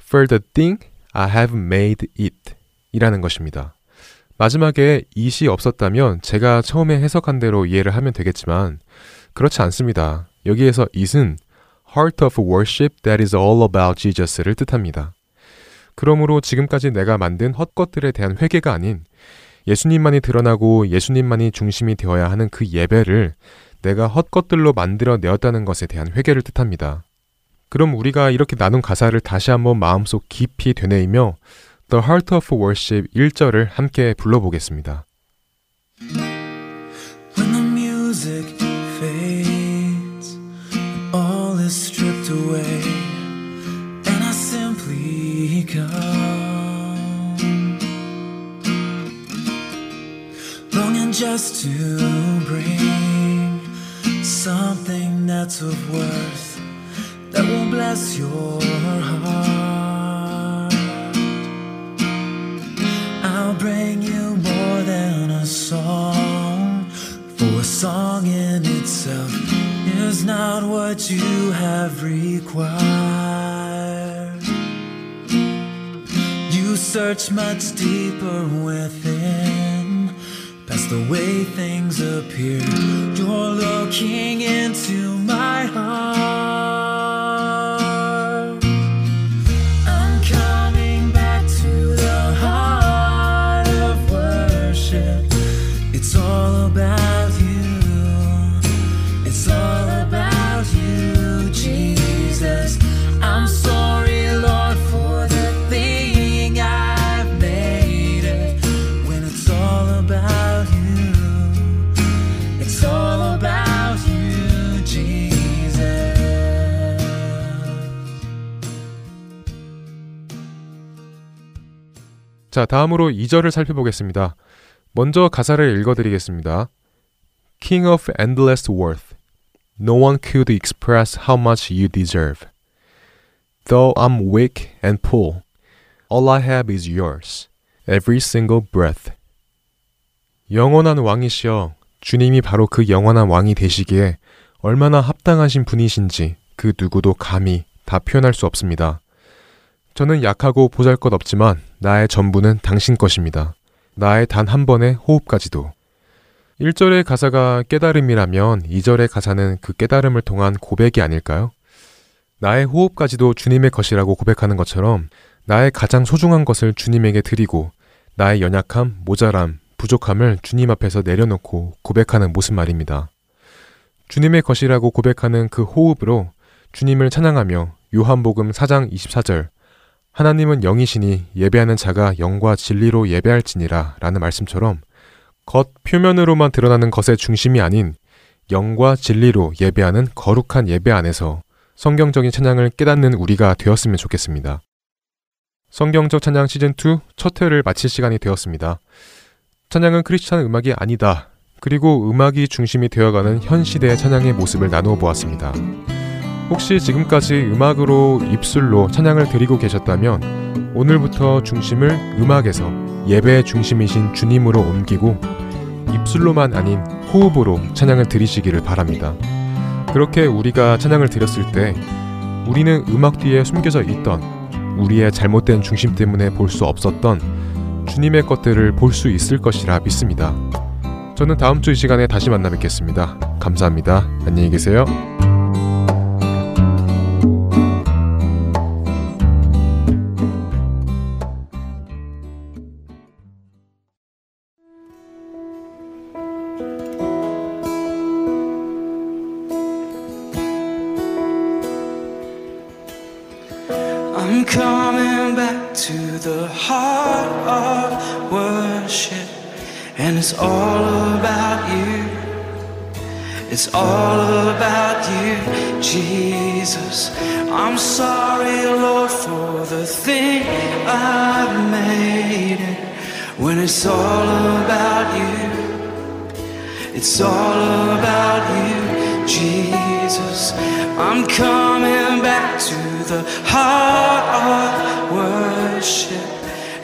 For the thing I have made it 이라는 것입니다. 마지막에 it이 없었다면 제가 처음에 해석한 대로 이해를 하면 되겠지만 그렇지 않습니다. 여기에서 it은 Heart of Worship that is all about Jesus를 뜻합니다. 그러므로 지금까지 내가 만든 헛것들에 대한 회개가 아닌 예수님만이 드러나고 예수님만이 중심이 되어야 하는 그 예배를 내가 헛것들로 만들어내었다는 것에 대한 회개를 뜻합니다. 그럼 우리가 이렇게 나눈 가사를 다시 한번 마음속 깊이 되뇌이며 The Heart of Worship 일 절을 함께 불러보겠습니다. When the music fades, all is stripped away, and I simply come, longing just to bring something that's of worth, that will bless your heart. I'll bring you more than a song, for a song in itself is not what you have required. You search much deeper within, past the way things appear. You're looking into my heart. It's all about you. It's all about you, Jesus. I'm sorry, Lord, for the thing I've made it. When it's all about you, it's all about you. 자, 다음으로 이 절을 살펴보겠습니다. 먼저 가사를 읽어드리겠습니다. King of endless worth, no one could express how much you deserve. Though I'm weak and poor, all I have is yours, every single breath. 영원한 왕이시여, 주님이 바로 그 영원한 왕이 되시기에 얼마나 합당하신 분이신지 그 누구도 감히 다 표현할 수 없습니다. 저는 약하고 보잘것없지만 나의 전부는 당신 것입니다. 나의 단 한 번의 호흡까지도. 일 절의 가사가 깨달음이라면 이 절의 가사는 그 깨달음을 통한 고백이 아닐까요? 나의 호흡까지도 주님의 것이라고 고백하는 것처럼 나의 가장 소중한 것을 주님에게 드리고 나의 연약함, 모자람, 부족함을 주님 앞에서 내려놓고 고백하는 모습 말입니다. 주님의 것이라고 고백하는 그 호흡으로 주님을 찬양하며 요한복음 사 장 이십사 절 하나님은 영이시니 예배하는 자가 영과 진리로 예배할지니라 라는 말씀처럼 겉 표면으로만 드러나는 것의 중심이 아닌 영과 진리로 예배하는 거룩한 예배 안에서 성경적인 찬양을 깨닫는 우리가 되었으면 좋겠습니다. 성경적 찬양 시즌 투 첫 회를 마칠 시간이 되었습니다. 찬양은 크리스찬 음악이 아니다. 그리고 음악이 중심이 되어가는 현 시대의 찬양의 모습을 나누어 보았습니다. 혹시 지금까지 음악으로 입술로 찬양을 드리고 계셨다면 오늘부터 중심을 음악에서 예배의 중심이신 주님으로 옮기고 입술로만 아닌 호흡으로 찬양을 드리시기를 바랍니다. 그렇게 우리가 찬양을 드렸을 때 우리는 음악 뒤에 숨겨져 있던 우리의 잘못된 중심 때문에 볼 수 없었던 주님의 것들을 볼 수 있을 것이라 믿습니다. 저는 다음 주 이 시간에 다시 만나 뵙겠습니다. 감사합니다. 안녕히 계세요. I'm coming back to the heart of worship. And it's all about you. It's all about you, Jesus. I'm sorry, Lord, for the thing I've made it. When it's all about you. It's all about you, Jesus. I'm coming back to the heart of worship.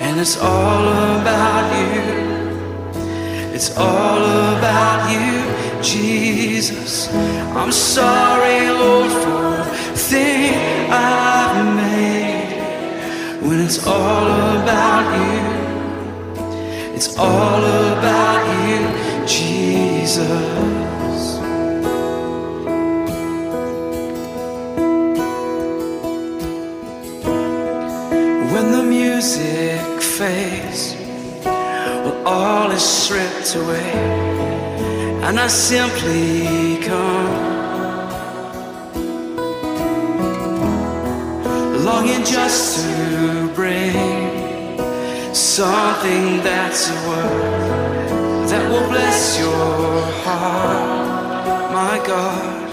And it's all about you. It's all about you, Jesus. I'm sorry, Lord, for the thing I've made. When it's all about you, it's all about you, Jesus. When the music fades, all is stripped away, and I simply come, longing just to bring something that's a word that will bless your heart, my God.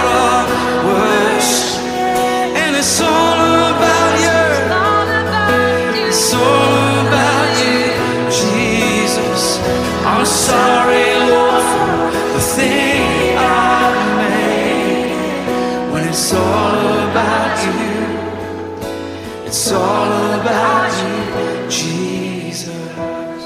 of worship, and it's all about you. It's all about you, Jesus. I'm sorry, Lord, for the thing I've made. When it's all about you, it's all about you, Jesus.